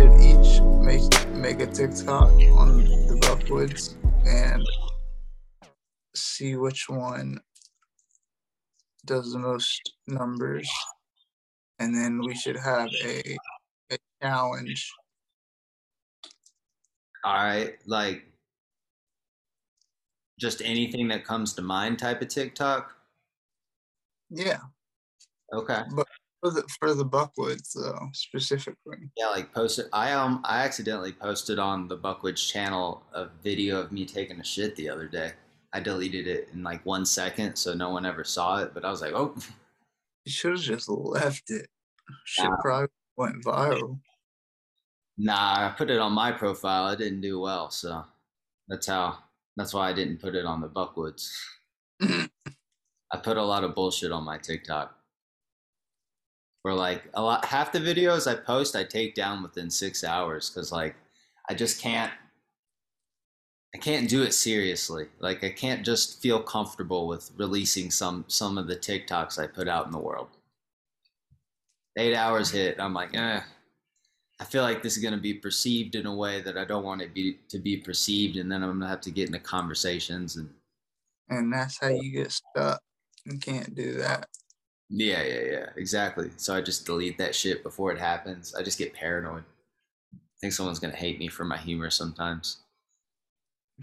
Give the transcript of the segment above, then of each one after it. should each make a TikTok on the Buffwoods and see which one does the most numbers, and then we should have a challenge. All right, like just anything that comes to mind type of TikTok? Yeah. Okay. But for the Buckwoods though, specifically. Yeah, like posted. I accidentally posted on the Buckwoods channel a video of me taking a shit the other day. I deleted it in like 1 second, so no one ever saw it. But I was like, oh. You should have just left it. Shit probably went viral. Nah, I put it on my profile. I didn't do well, so that's why I didn't put it on the Buckwoods. I put a lot of bullshit on my TikTok. Where like half the videos I post, I take down within 6 hours because like I just can't. I can't do it seriously. Like I can't just feel comfortable with releasing some of the TikToks I put out in the world. 8 hours hit, I'm like, I feel like this is going to be perceived in a way that I don't want it to be perceived, and then I'm going to have to get into conversations and that's how you get stuck. You can't do that. Yeah, exactly. So I just delete that shit before it happens. I just get paranoid. I think someone's going to hate me for my humor sometimes.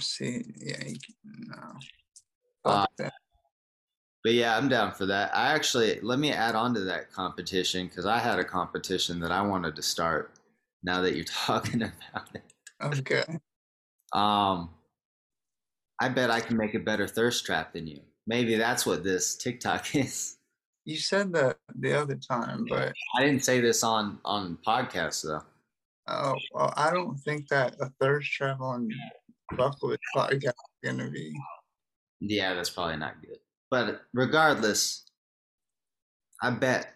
See, yeah, no. But yeah, I'm down for that. I actually, let me add on to that competition, because I had a competition that I wanted to start now that you're talking about it. Okay. I bet I can make a better thirst trap than you. Maybe that's what this TikTok is. You said that the other time, but I didn't say this on podcasts though. Oh, well, I don't think that a thirst trap on Buckwoods podcast gonna be. Yeah, that's probably not good. But regardless, I bet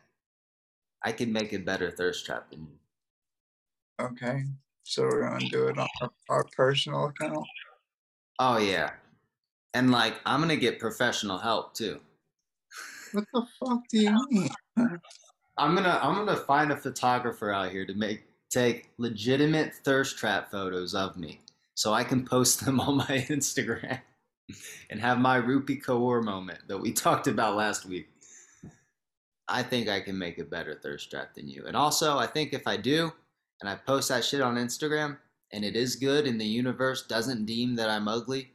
I can make a better thirst trap than you. Okay, so we're gonna do it on our personal account. Oh yeah, and like I'm gonna get professional help too. What the fuck do you mean? I'm gonna find a photographer out here to take legitimate thirst trap photos of me, so I can post them on my Instagram and have my Rupee Kaur moment that we talked about last week. I think I can make a better thirst trap than you. And also, I think if I do, and I post that shit on Instagram, and it is good, and the universe doesn't deem that I'm ugly,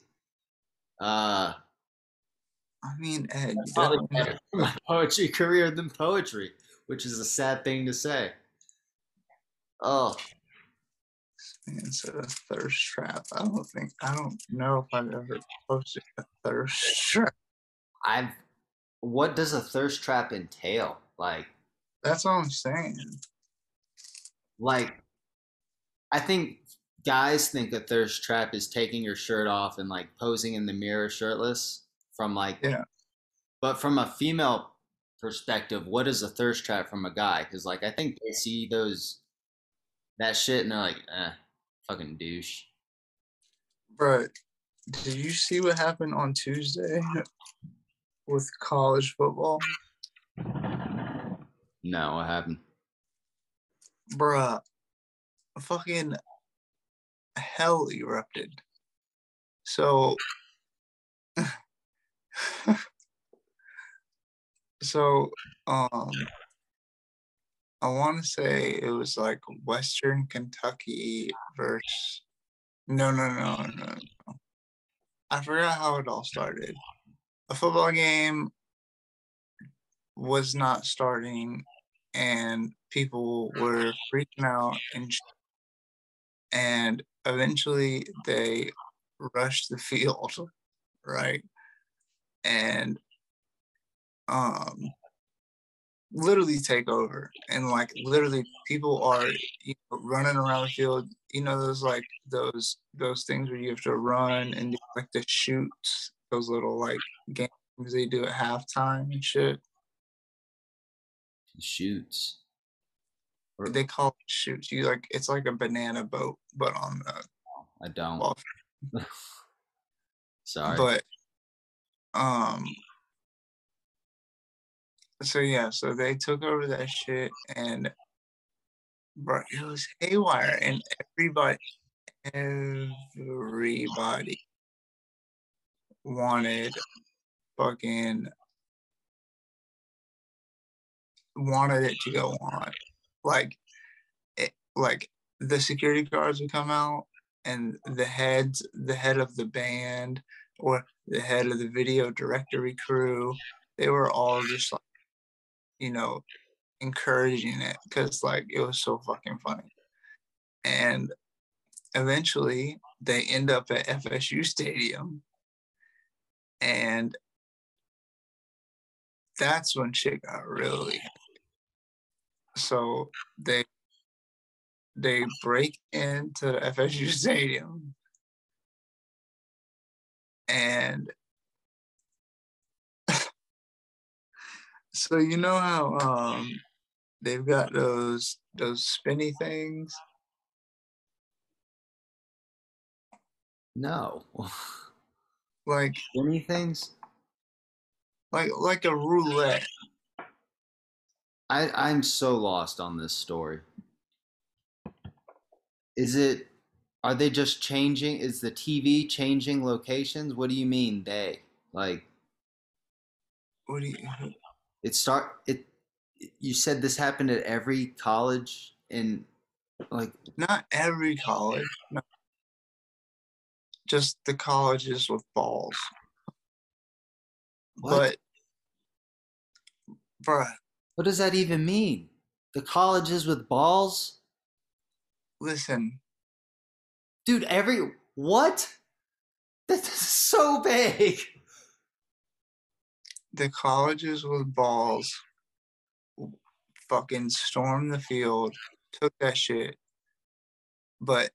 I mean, Ed, you probably better for my poetry career than poetry, which is a sad thing to say. Oh. And so the thirst trap. I don't know if I've ever posted a thirst trap. What does a thirst trap entail? Like, that's what I'm saying. Like, I think guys think a thirst trap is taking your shirt off and like posing in the mirror shirtless from like, yeah. But from a female perspective, what is a thirst trap from a guy? Because like, I think they see that shit and they're like, fucking douche. Bro, did you see what happened on Tuesday with college football? No, what happened? Bruh, fucking hell erupted. So, I want to say it was like Western Kentucky versus no. I forgot how it all started. A football game was not starting, and people were freaking out, and eventually they rushed the field, right? And literally take over, and like literally people are running around the field, those things where you have to run and do like the shoots, those little like games they do at halftime and shit. Shoots, or they call it shoots. You like, it's like a banana boat but on the I don't sorry but So yeah, so they took over that shit, and it was haywire, and everybody wanted it to go on. Like the security guards would come out, and the head of the band or the head of the video directory crew, they were all just like, you know, encouraging it because like it was so fucking funny. And eventually they end up at FSU Stadium, and that's when shit got really heavy. So they break into the FSU Stadium, and so you know how they've got those spinny things? No. Like spinny things? Like a roulette. I'm so lost on this story. Are they just changing? Is the TV changing locations? What do you mean they? Like, what do you? You said this happened at every college in, like. Not every college. No. Just the colleges with balls. What? But, bruh. What does that even mean? The colleges with balls? Listen. Dude, what? That's so big. The colleges with balls fucking stormed the field, took that shit. But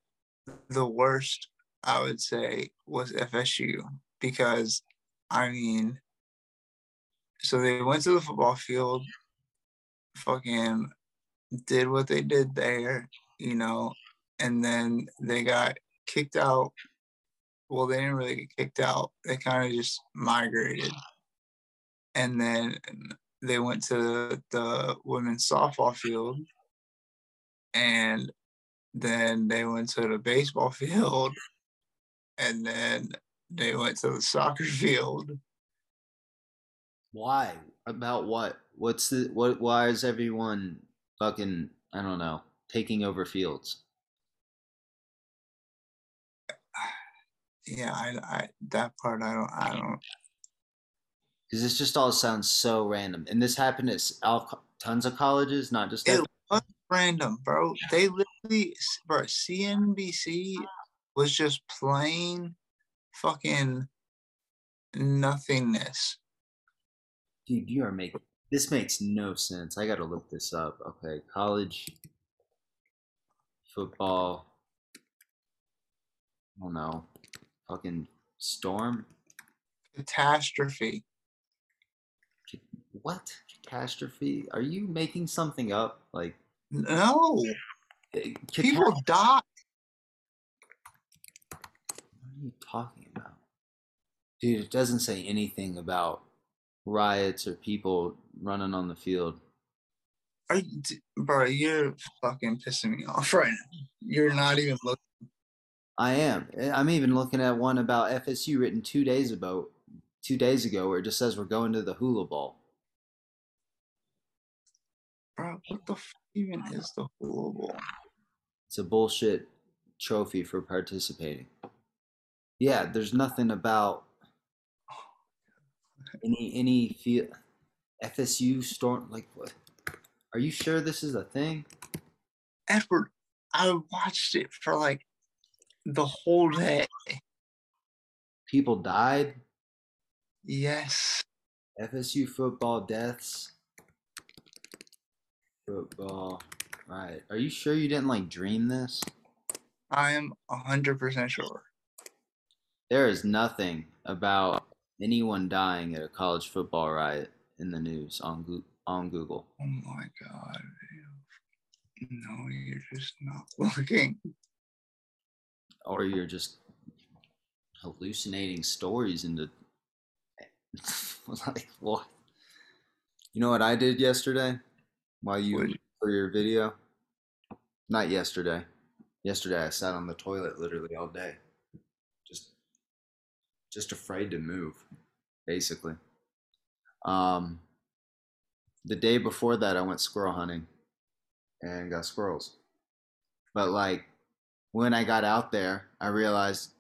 the worst, I would say, was FSU. Because, I mean, so they went to the football field, fucking did what they did there, you know, and then they got kicked out. Well, they didn't really get kicked out. They kind of just migrated. And then they went to the women's softball field. And then they went to the baseball field. And then they went to the soccer field. Why? About what? Why is everyone fucking, I don't know, taking over fields? Yeah, I that part I don't. Because this just all sounds so random, and this happened at tons of colleges, not just. It was random, bro. They literally, bro. CNBC was just playing fucking nothingness. Dude, you are making this makes no sense. I gotta look this up. Okay, college football. I don't know. Fucking storm? Catastrophe. What? Catastrophe? Are you making something up? Like, no. People die. What are you talking about? Dude, it doesn't say anything about riots or people running on the field. Bro, you're fucking pissing me off right now. You're not even looking. I am. I'm even looking at one about FSU written 2 days ago where it just says we're going to the Hula Bowl. Bro, what the fuck even is the Hula Bowl? It's a bullshit trophy for participating. Yeah, there's nothing about any field. FSU storm, like what? Are you sure this is a thing? Edward, I watched it for like the whole day. People died? Yes. FSU football deaths. Football. Right. Are you sure you didn't like dream this? I am 100% sure. There is nothing about anyone dying at a college football riot in the news on Google. Oh my God. No, you're just not looking. Or you're just hallucinating stories into like what? You know what I did yesterday while you were for your video? Not yesterday. Yesterday I sat on the toilet literally all day. Just afraid to move, basically. The day before that, I went squirrel hunting and got squirrels. But like when I got out there, I realized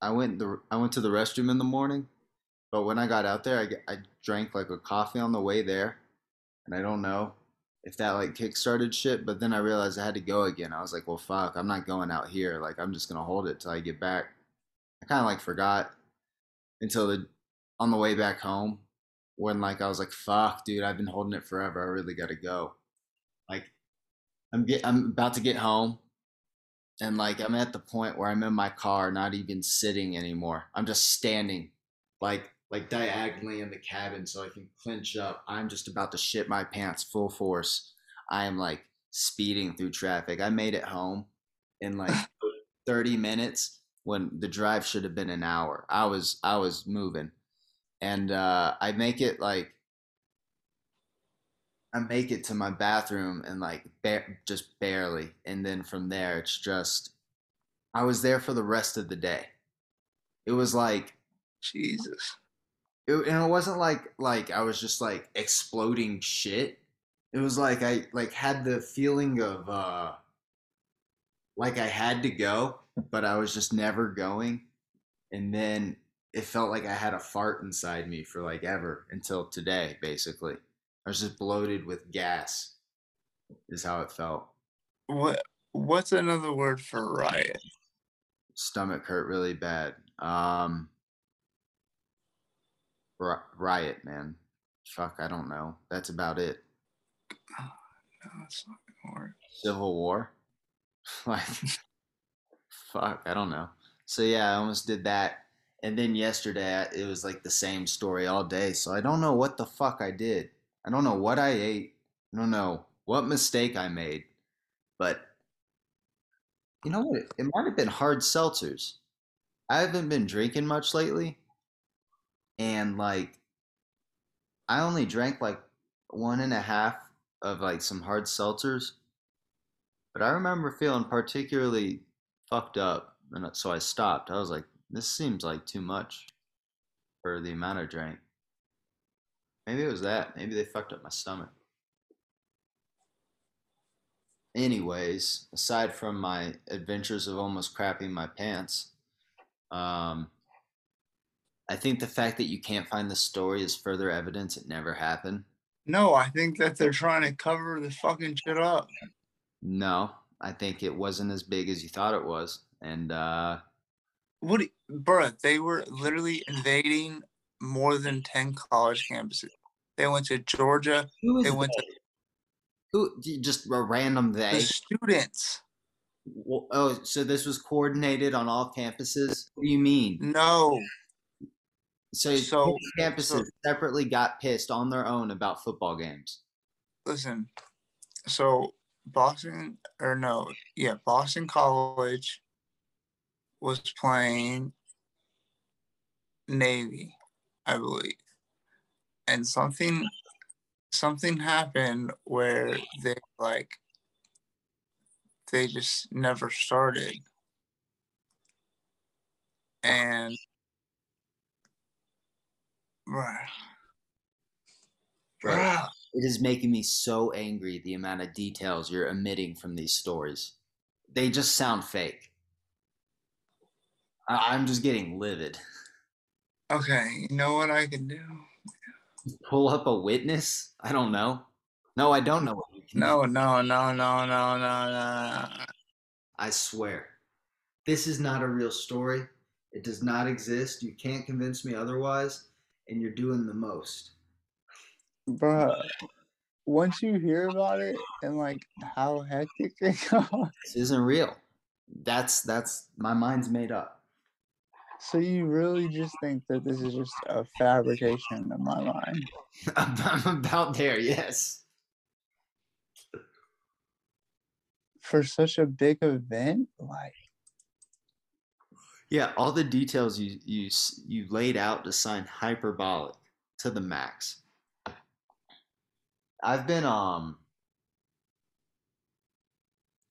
I went to the restroom in the morning. But when I got out there, I drank like a coffee on the way there. And I don't know if that like kickstarted shit, but then I realized I had to go again. I was like, well, fuck, I'm not going out here. Like, I'm just going to hold it till I get back. I kind of like forgot until on the way back home when like I was like, fuck, dude, I've been holding it forever. I really got to go. Like, I'm about to get home. And like, I'm at the point where I'm in my car, not even sitting anymore. I'm just standing like diagonally in the cabin so I can clinch up. I'm just about to shit my pants full force. I am like speeding through traffic. I made it home in like 30 minutes when the drive should have been an hour. I was moving. And I make it to my bathroom and like just barely. And then from there, it's just, I was there for the rest of the day. It was like, Jesus. And it wasn't like I was just like exploding shit. It was like I like had the feeling of like I had to go, but I was just never going. And then it felt like I had a fart inside me for like ever until today, basically. I was just bloated with gas is how it felt. What's another word for riot? Stomach hurt really bad. Riot, man. Fuck, I don't know. That's about it. Oh, no, it's not gonna work. Civil war? Like, fuck, I don't know. So yeah, I almost did that. And then yesterday, it was like the same story all day. So I don't know what the fuck I did. I don't know what I ate. I don't know what mistake I made. But you know what? It might have been hard seltzers. I haven't been drinking much lately. And like, I only drank like 1.5 of like some hard seltzers, but I remember feeling particularly fucked up. And so I stopped. I was like, this seems like too much for the amount I drank. Maybe it was that. Maybe they fucked up my stomach. Anyways, aside from my adventures of almost crapping my pants, I think the fact that you can't find the story is further evidence it never happened. No, I think that they're trying to cover the fucking shit up. No, I think it wasn't as big as you thought it was. And, bruh, they were literally invading more than 10 college campuses. They went to Georgia. Just a random they? The students. Well, oh, so this was coordinated on all campuses? What do you mean? No. So campuses separately got pissed on their own about football games. Listen, so Boston College was playing Navy, I believe. And something happened where they just never started. And Bruh. It is making me so angry, the amount of details you're omitting from these stories. They just sound fake. I'm just getting livid. Okay, you know what I can do? Pull up a witness? I don't know. No, I don't know what you can do. No. I swear. This is not a real story. It does not exist. You can't convince me otherwise. And you're doing the most. Bruh, once you hear about it and like how hectic it goes. This isn't real. That's my mind's made up. So you really just think that this is just a fabrication in my mind? I'm about there, yes. For such a big event, like. Yeah, all the details you laid out to sound hyperbolic to the max. I've been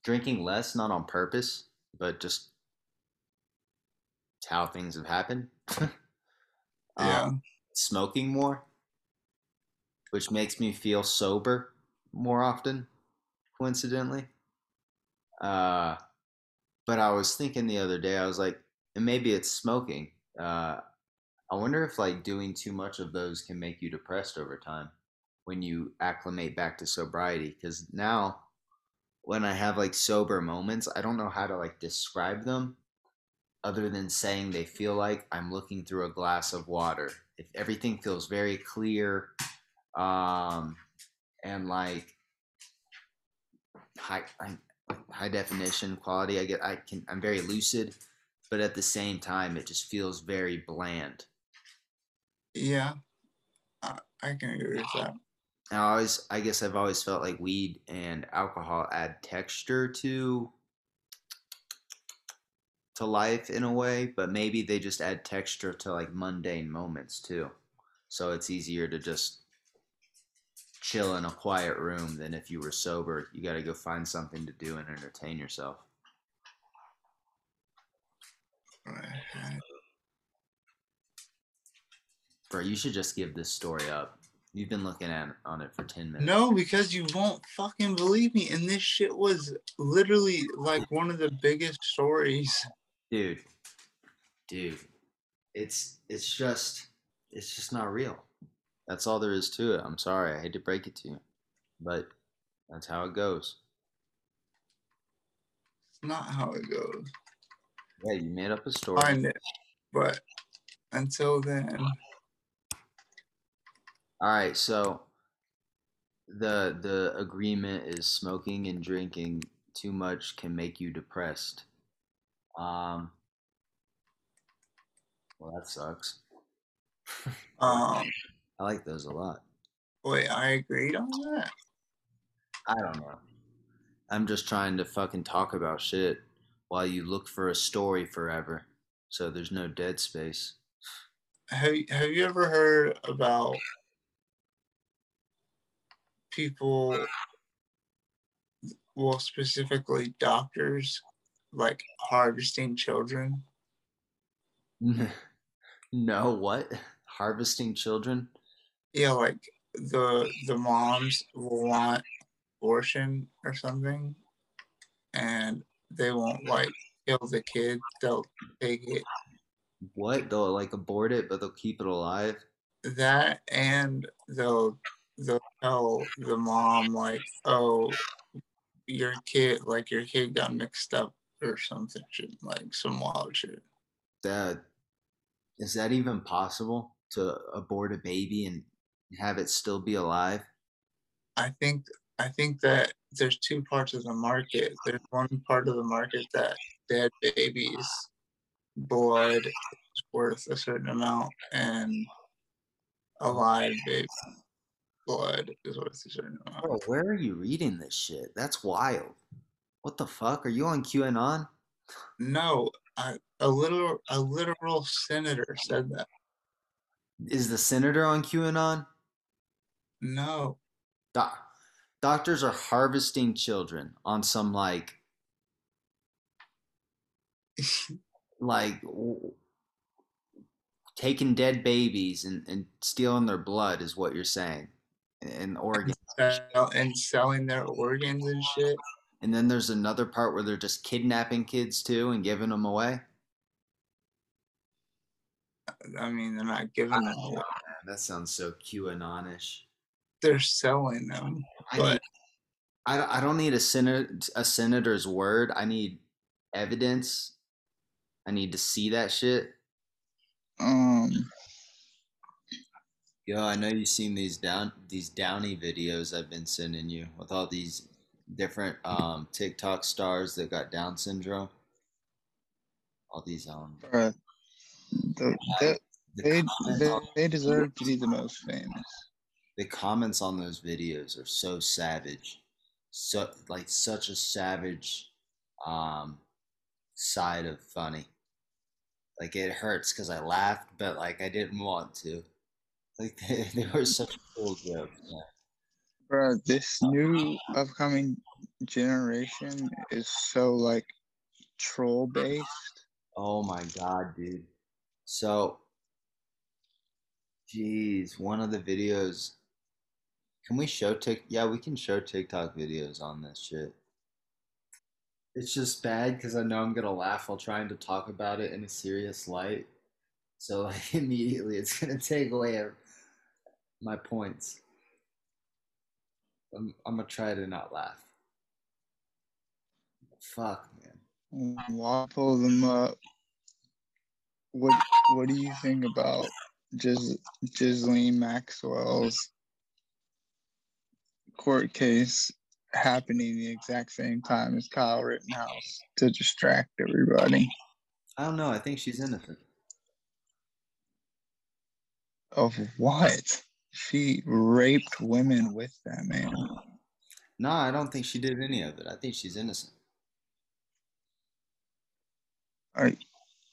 drinking less, not on purpose, but just how things have happened. Smoking more, which makes me feel sober more often, coincidentally. But I was thinking the other day, I was like, and maybe it's smoking. I wonder if like doing too much of those can make you depressed over time when you acclimate back to sobriety. Because now when I have like sober moments, I don't know how to like describe them other than saying they feel like I'm looking through a glass of water. If everything feels very clear, and like high definition quality, I'm very lucid, but at the same time, it just feels very bland. Yeah, I can agree with that. I've always felt like weed and alcohol add texture to life in a way, but maybe they just add texture to like mundane moments too. So it's easier to just chill in a quiet room than if you were sober. You got to go find something to do and entertain yourself. Right. Bro, you should just give this story up. You've been looking on it for 10 minutes. No, because you won't fucking believe me. And this shit was literally like one of the biggest stories. Dude. It's just not real. That's all there is to it. I'm sorry. I hate to break it to you. But that's how it goes. It's not how it goes. Yeah, you made up a story. I know. But until then. All right, so the agreement is smoking and drinking too much can make you depressed. Well, that sucks. I like those a lot. Wait, I agreed on that? I don't know. I'm just trying to fucking talk about shit while you look for a story forever, so there's no dead space. Have you ever heard about people, well, specifically doctors, like harvesting children? No, what? Harvesting children? Yeah, like the moms will want abortion or something, and they won't like kill the kid. They'll take it. What? They'll like abort it, but they'll keep it alive. That, and they'll tell the mom like, "Oh, your kid got mixed up or something, like some wild shit." That is that even possible to abort a baby and have it still be alive? I think that there's two parts of the market. There's one part of the market that dead babies' blood is worth a certain amount, and alive babies' blood is worth a certain amount. Bro, where are you reading this shit? That's wild. What the fuck? Are you on QAnon? No, a literal senator said that. Is the senator on QAnon? No. Doctors are harvesting children on some like, like taking dead babies and stealing their blood is what you're saying, and organs and selling their organs and shit. And then there's another part where they're just kidnapping kids too and giving them away. I mean, they're not giving them away. That sounds so QAnon-ish. They're selling them. I don't need a senator's word. I need evidence. I need to see that shit. Yo, I know you've seen these Downy videos I've been sending you with all these different TikTok stars that got Down syndrome. All these they deserve to be the most famous. The comments on those videos are so savage, so like such a savage side of funny. Like it hurts because I laughed, but like I didn't want to. Like they were such cool jokes. Yeah. Bro, this new upcoming generation is so like troll based. Oh my god, dude. So, jeez, one of the videos. Can we show TikTok? Yeah, we can show TikTok videos on this shit. It's just bad because I know I'm gonna laugh while trying to talk about it in a serious light. So like immediately, it's gonna take away my points. I'm gonna try to not laugh. Fuck, man. Waffle them up. What do you think about Ghislaine Maxwell's court case happening the exact same time as Kyle Rittenhouse to distract everybody? I don't know. I think she's innocent. Of what? She raped women with that man. No, I don't think she did any of it. I think she's innocent. Are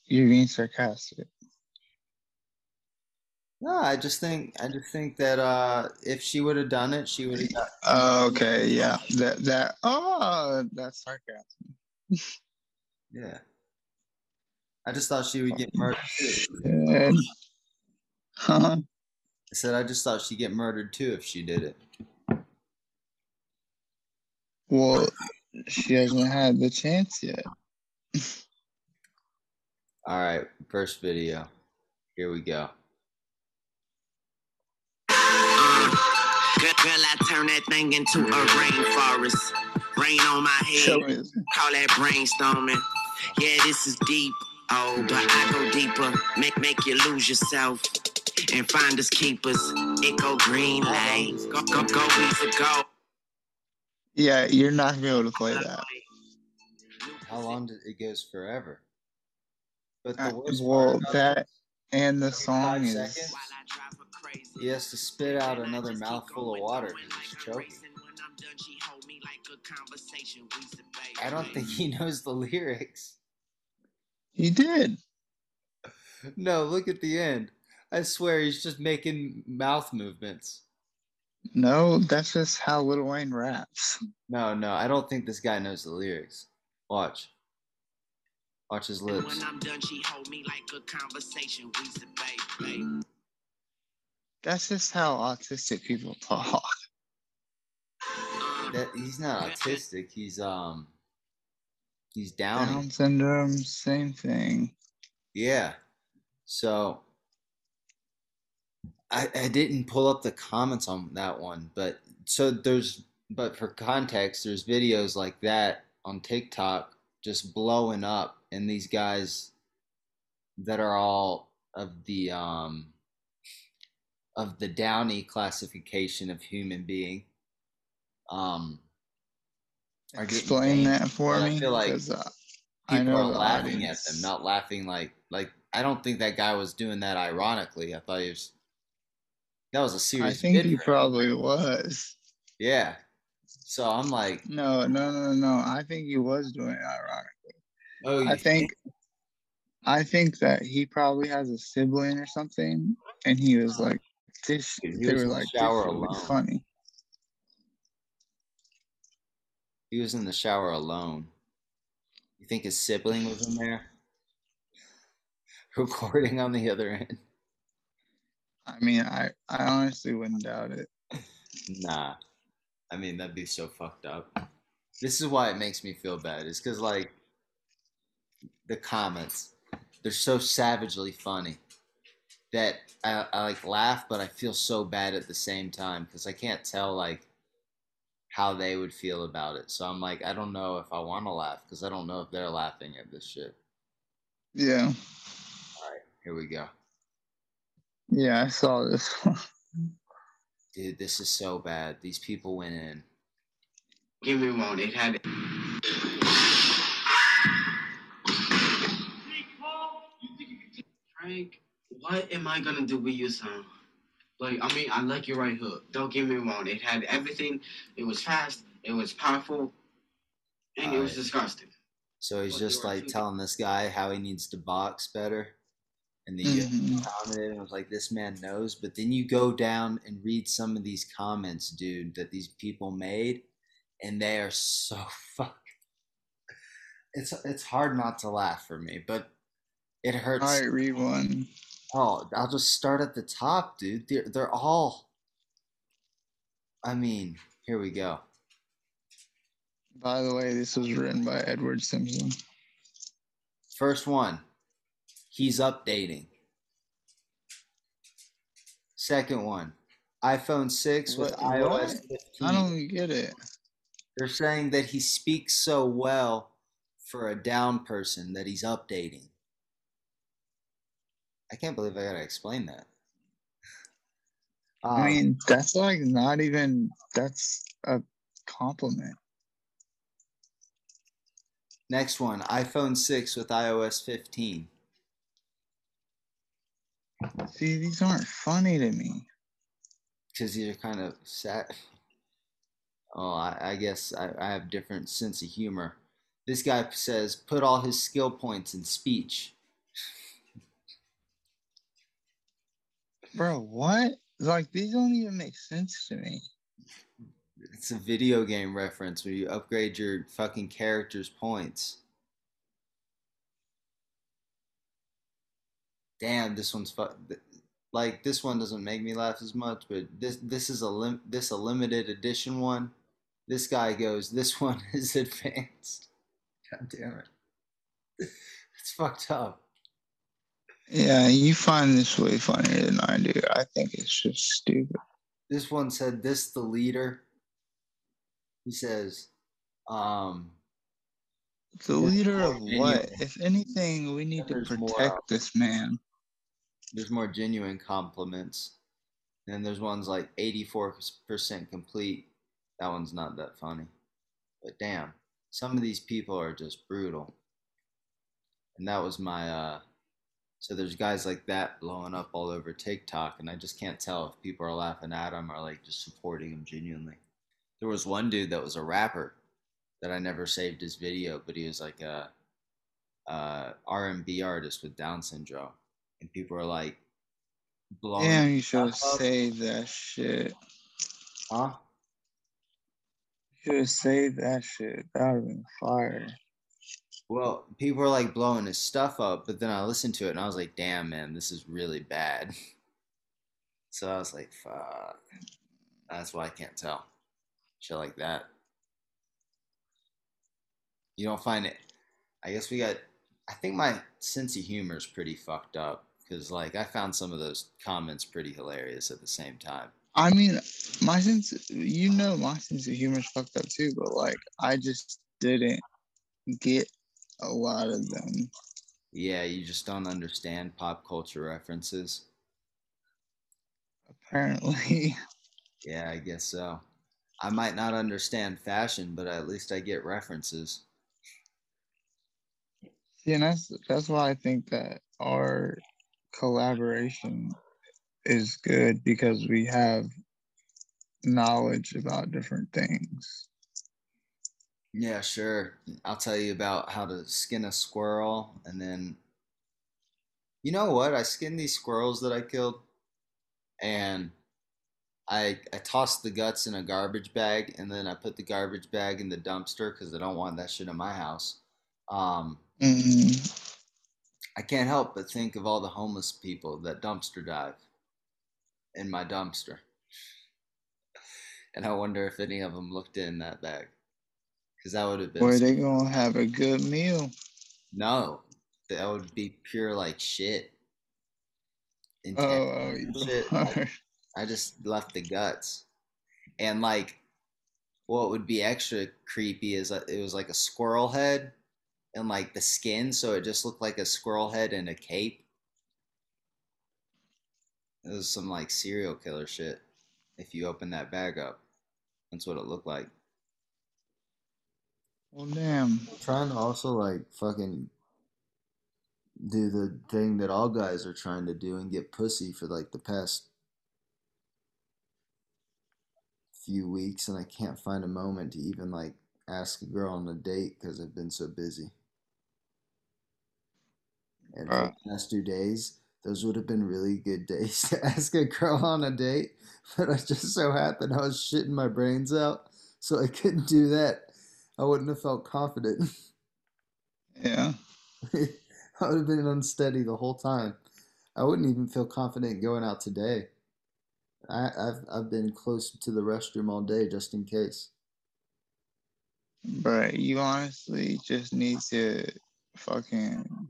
you being sarcastic? No, I just think that if she would have done it, she would have. Okay, yeah, that's sarcasm. Yeah, I just thought she would get murdered too. Huh? I said I just thought she'd get murdered too if she did it. Well, she hasn't had the chance yet. All right, first video. Here we go. Girl, I turn that thing into a rainforest. Rain on my head, call that brainstorming. Yeah, this is deep, oh, but I go deeper. Make you lose yourself and find us keepers. It go green light, go, easy, go. Yeah, you're not gonna be able to play that. How long did it goes forever? But the worst part that and the song is. Seconds. He has to spit out another mouthful of water. He's choking. I don't think he knows the lyrics. He did. No, look at the end. I swear he's just making mouth movements. No, that's just how Lil Wayne raps. No, I don't think this guy knows the lyrics. Watch his lips. When I'm done, she hold me like a conversation. We debate. That's just how autistic people talk. He's not autistic. He's Downing. Down syndrome, same thing. Yeah. So, I didn't pull up the comments on that one, but for context, there's videos like that on TikTok just blowing up, and these guys that are all of the Downey classification of human being. Explain that for me. I feel like people are laughing at them, not laughing like I don't think that guy was doing that ironically. I thought that was a serious video. I think he probably was. Yeah. So I'm like, no. I think he was doing it ironically. Oh, yeah. I think that he probably has a sibling or something, and he was like, this, they were like, this was funny. He was in the shower alone. You think his sibling was in there? Recording on the other end. I mean, I honestly wouldn't doubt it. Nah. I mean, that'd be so fucked up. This is why it makes me feel bad. It's because, like, the comments, they're so savagely funny that I like laugh, but I feel so bad at the same time because I can't tell like how they would feel about it. So I'm like, I don't know if I want to laugh because I don't know if they're laughing at this shit. Yeah. All right, here we go. Yeah, I saw this one. Dude, this is so bad. These people went in. Give me one. It had it. Frank, what am I gonna do with you, son? Like, I mean, I like your right hook. Don't get me wrong. It had everything. It was fast. It was powerful. And it was disgusting. So he's just like telling this guy how he needs to box better. and the commented, and I was like, this man knows. But then you go down and read some of these comments, dude, that these people made, and they are so fucking. It's hard not to laugh for me, but it hurts. All right, read one. Oh, I'll just start at the top, dude. They're all. I mean, here we go. By the way, this was written by Edward Simpson. First one, he's updating. Second one, iPhone 6 with iOS 15. I don't get it. They're saying that he speaks so well for a down person that he's updating. I can't believe I gotta explain that. I mean, that's like not even, that's a compliment. Next one, iPhone 6 with iOS 15. See, these aren't funny to me. Because these are kind of sad. Oh, I guess I have different sense of humor. This guy says, put all his skill points in speech. Bro, what? Like, these don't even make sense to me. It's a video game reference where you upgrade your fucking character's points. Damn, this one's like, this one doesn't make me laugh as much, but this is a limited edition one. This guy goes, this one is advanced. God damn it. It's fucked up. Yeah, you find this way funnier than I do. I think it's just stupid. This one said, this the leader. He says, the leader of what? If anything, we need to protect this man. There's more genuine compliments. And there's ones like 84% complete. That one's not that funny. But damn, some of these people are just brutal. And that was my... So there's guys like that blowing up all over TikTok, and I just can't tell if people are laughing at him or like just supporting him genuinely. There was one dude that was a rapper that I never saved his video, but he was like a R&B artist with Down syndrome, and people were like blowing. Damn, you should have saved that shit. Huh? You should have saved that shit. That would have been fire. Well, people were like blowing his stuff up, but then I listened to it and I was like, damn, man, this is really bad. So I was like, fuck. That's why I can't tell. Shit like that. You don't find it. I guess I think my sense of humor is pretty fucked up because, like, I found some of those comments pretty hilarious at the same time. I mean, my sense of humor is fucked up too, but, like, I just didn't get a lot of them. Yeah, you just don't understand pop culture references. Apparently. Yeah, I guess so. I might not understand fashion, but at least I get references. Yeah, that's why I think that our collaboration is good, because we have knowledge about different things. Yeah, sure. I'll tell you about how to skin a squirrel, and then, you know what? I skinned these squirrels that I killed, and I tossed the guts in a garbage bag, and then I put the garbage bag in the dumpster because I don't want that shit in my house. I can't help but think of all the homeless people that dumpster dive in my dumpster, and I wonder if any of them looked in that bag. Because that would have been... Were they going to have a good meal? No. That would be pure, like, shit. I just left the guts. And, like, what would be extra creepy is it was, like, a squirrel head and, like, the skin. So it just looked like a squirrel head and a cape. It was some, like, serial killer shit. If you open that bag up, that's what it looked like. Well, damn. I'm trying to also, like, fucking do the thing that all guys are trying to do and get pussy for, like, the past few weeks, and I can't find a moment to even, like, ask a girl on a date because I've been so busy. And for the past 2 days, Those would have been really good days to ask a girl on a date, but I just so happened I was shitting my brains out, so I couldn't do that. I wouldn't have felt confident. Yeah. I would have been unsteady the whole time. I wouldn't even feel confident going out today. I've been close to the restroom all day just in case. But you honestly just need to fucking...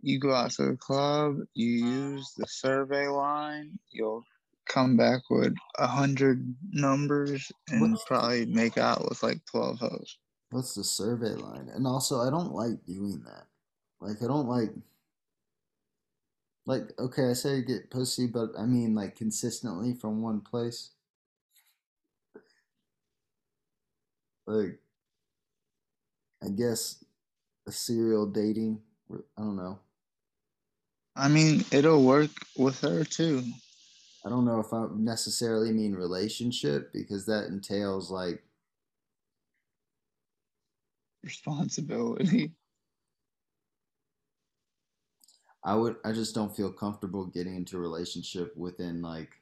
You go out to the club, you use the survey line, you'll come back with 100 numbers and probably make out with like 12 hoes. What's the survey line? And also, I don't like doing that. Like, I don't like... Like, okay, I say you get pussy, but I mean, like, consistently from one place. Like, I guess a serial dating, I don't know. I mean, it'll work with her, too. I don't know if I necessarily mean relationship, because that entails, like... responsibility. I just don't feel comfortable getting into a relationship within, like,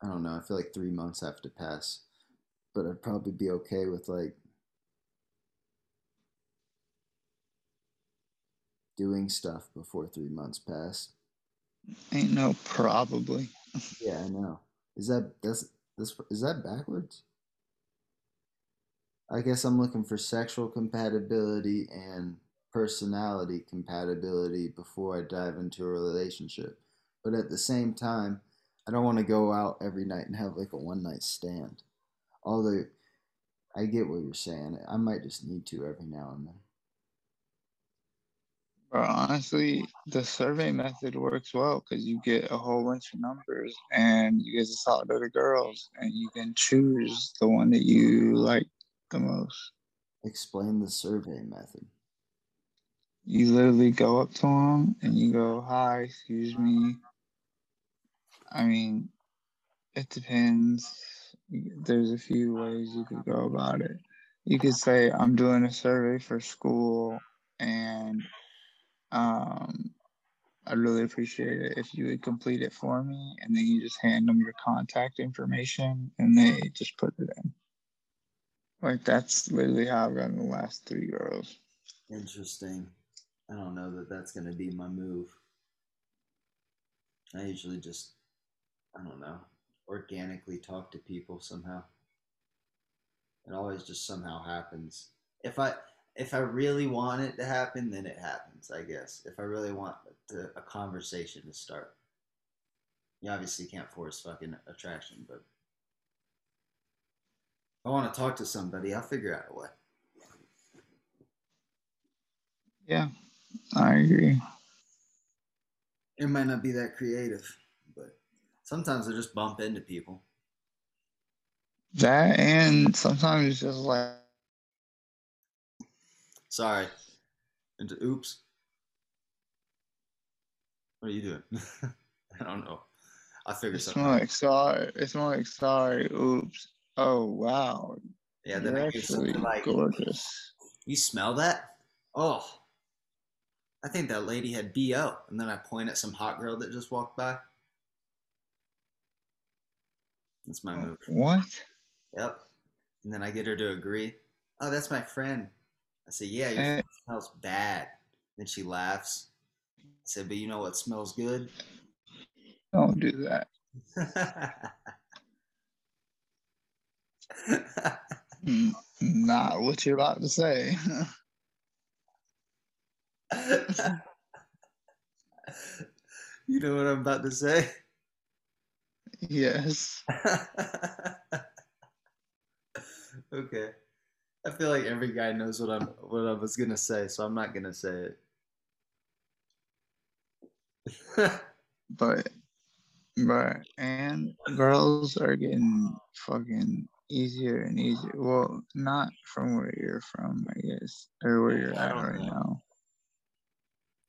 I don't know, I feel like 3 months have to pass. But I'd probably be okay with, like, doing stuff before 3 months pass. Ain't no probably. Yeah, I know. Is that backwards? I guess I'm looking for sexual compatibility and personality compatibility before I dive into a relationship. But at the same time, I don't want to go out every night and have like a one-night stand. Although, I get what you're saying. I might just need to every now and then. Bro, honestly, the survey method works well because you get a whole bunch of numbers and you get to talk to the girls and you can choose the one that you like the most. Explain the survey method. You literally go up to them and you go, hi, excuse me. I mean, it depends. There's a few ways you could go about it. You could say, I'm doing a survey for school and I'd really appreciate it if you would complete it for me. And then you just hand them your contact information and they just put it in. Like, that's literally how I've gotten the last three girls. Interesting. I don't know that that's going to be my move. I usually just, I don't know, organically talk to people somehow. It always just somehow happens. If I really want it to happen, then it happens, I guess. If I really want a conversation to start. You obviously can't force fucking attraction, but if I want to talk to somebody, I'll figure out a way. Yeah, I agree. It might not be that creative, but sometimes I just bump into people. That, and sometimes it's just like... Sorry. Oops. What are you doing? I don't know. I figured something out. It's more like sorry. Oops. Oh, wow. Yeah, then I hear something like, gorgeous. You smell that? Oh. I think that lady had BO. And then I point at some hot girl that just walked by. That's my move. What? Yep. And then I get her to agree. Oh, that's my friend. I said, yeah, your food smells bad. Then she laughs. I said, but you know what smells good? Don't do that. Not what you're about to say. You know what I'm about to say? Yes. Okay. I feel like every guy knows what I was gonna say, so I'm not gonna say it. But and girls are getting fucking easier and easier. Well, not from where you're from, I guess, or where you're at right now.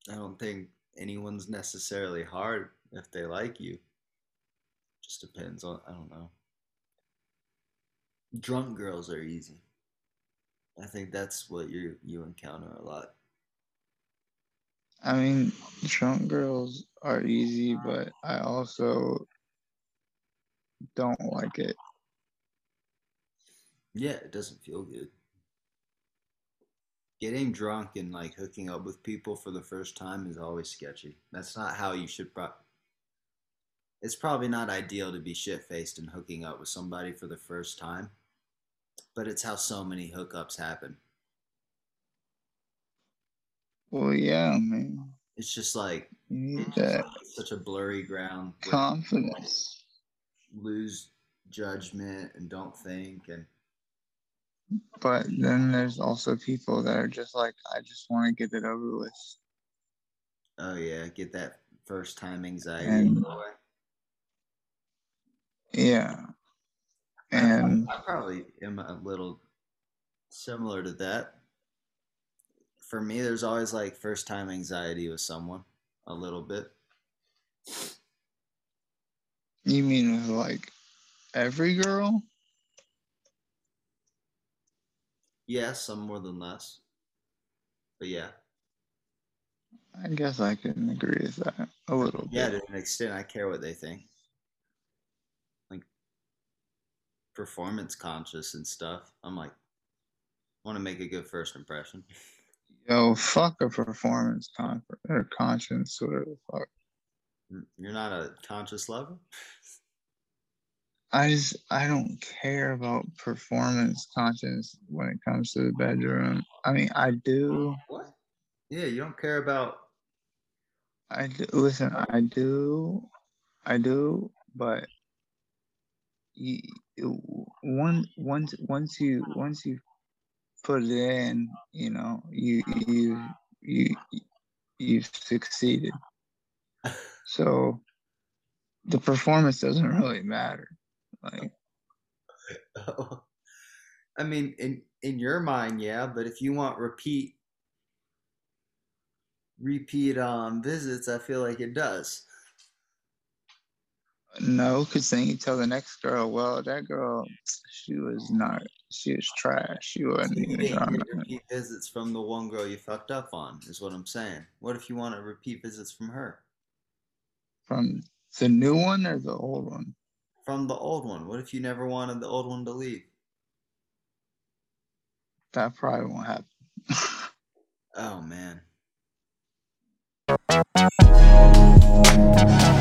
I don't think anyone's necessarily hard if they like you. Just depends on, I don't know. Drunk girls are easy. I think that's what you encounter a lot. I mean, drunk girls are easy, but I also don't like it. Yeah, it doesn't feel good. Getting drunk and like hooking up with people for the first time is always sketchy. That's not how you should. It's probably not ideal to be shit-faced and hooking up with somebody for the first time, but it's how so many hookups happen. Well, yeah, man. It's just like, you need that. Such a blurry ground. Confidence. Lose judgment and don't think. But then there's also people that are just like, I just want to get it over with. Oh, yeah. Get that first time anxiety. Yeah. And I probably am a little similar to that. For me, there's always like first time anxiety with someone, a little bit. You mean with like every girl? Yeah, some more than less. But yeah. I guess I can agree with that a little bit. Yeah, to an extent, I care what they think. Like performance conscious and stuff. I'm like, I want to make a good first impression. Yo, fuck a performance or conscience, whatever the fuck. You're not a conscious lover? I don't care about performance conscience when it comes to the bedroom. I mean, I do. What? Yeah, you don't care about... I do, listen, I do, but you, once you put it in, you know, you've succeeded. So the performance doesn't really matter. Like, I mean, in your mind, yeah. But if you want repeat visits, I feel like it does. No, because then you tell the next girl, well, that girl, she was trash. She wasn't even trying. Repeat visits from the one girl you fucked up on is what I'm saying. What if you want to repeat visits from her? From the new one or the old one? From the old one. What if you never wanted the old one to leave? That probably won't happen. Oh, man.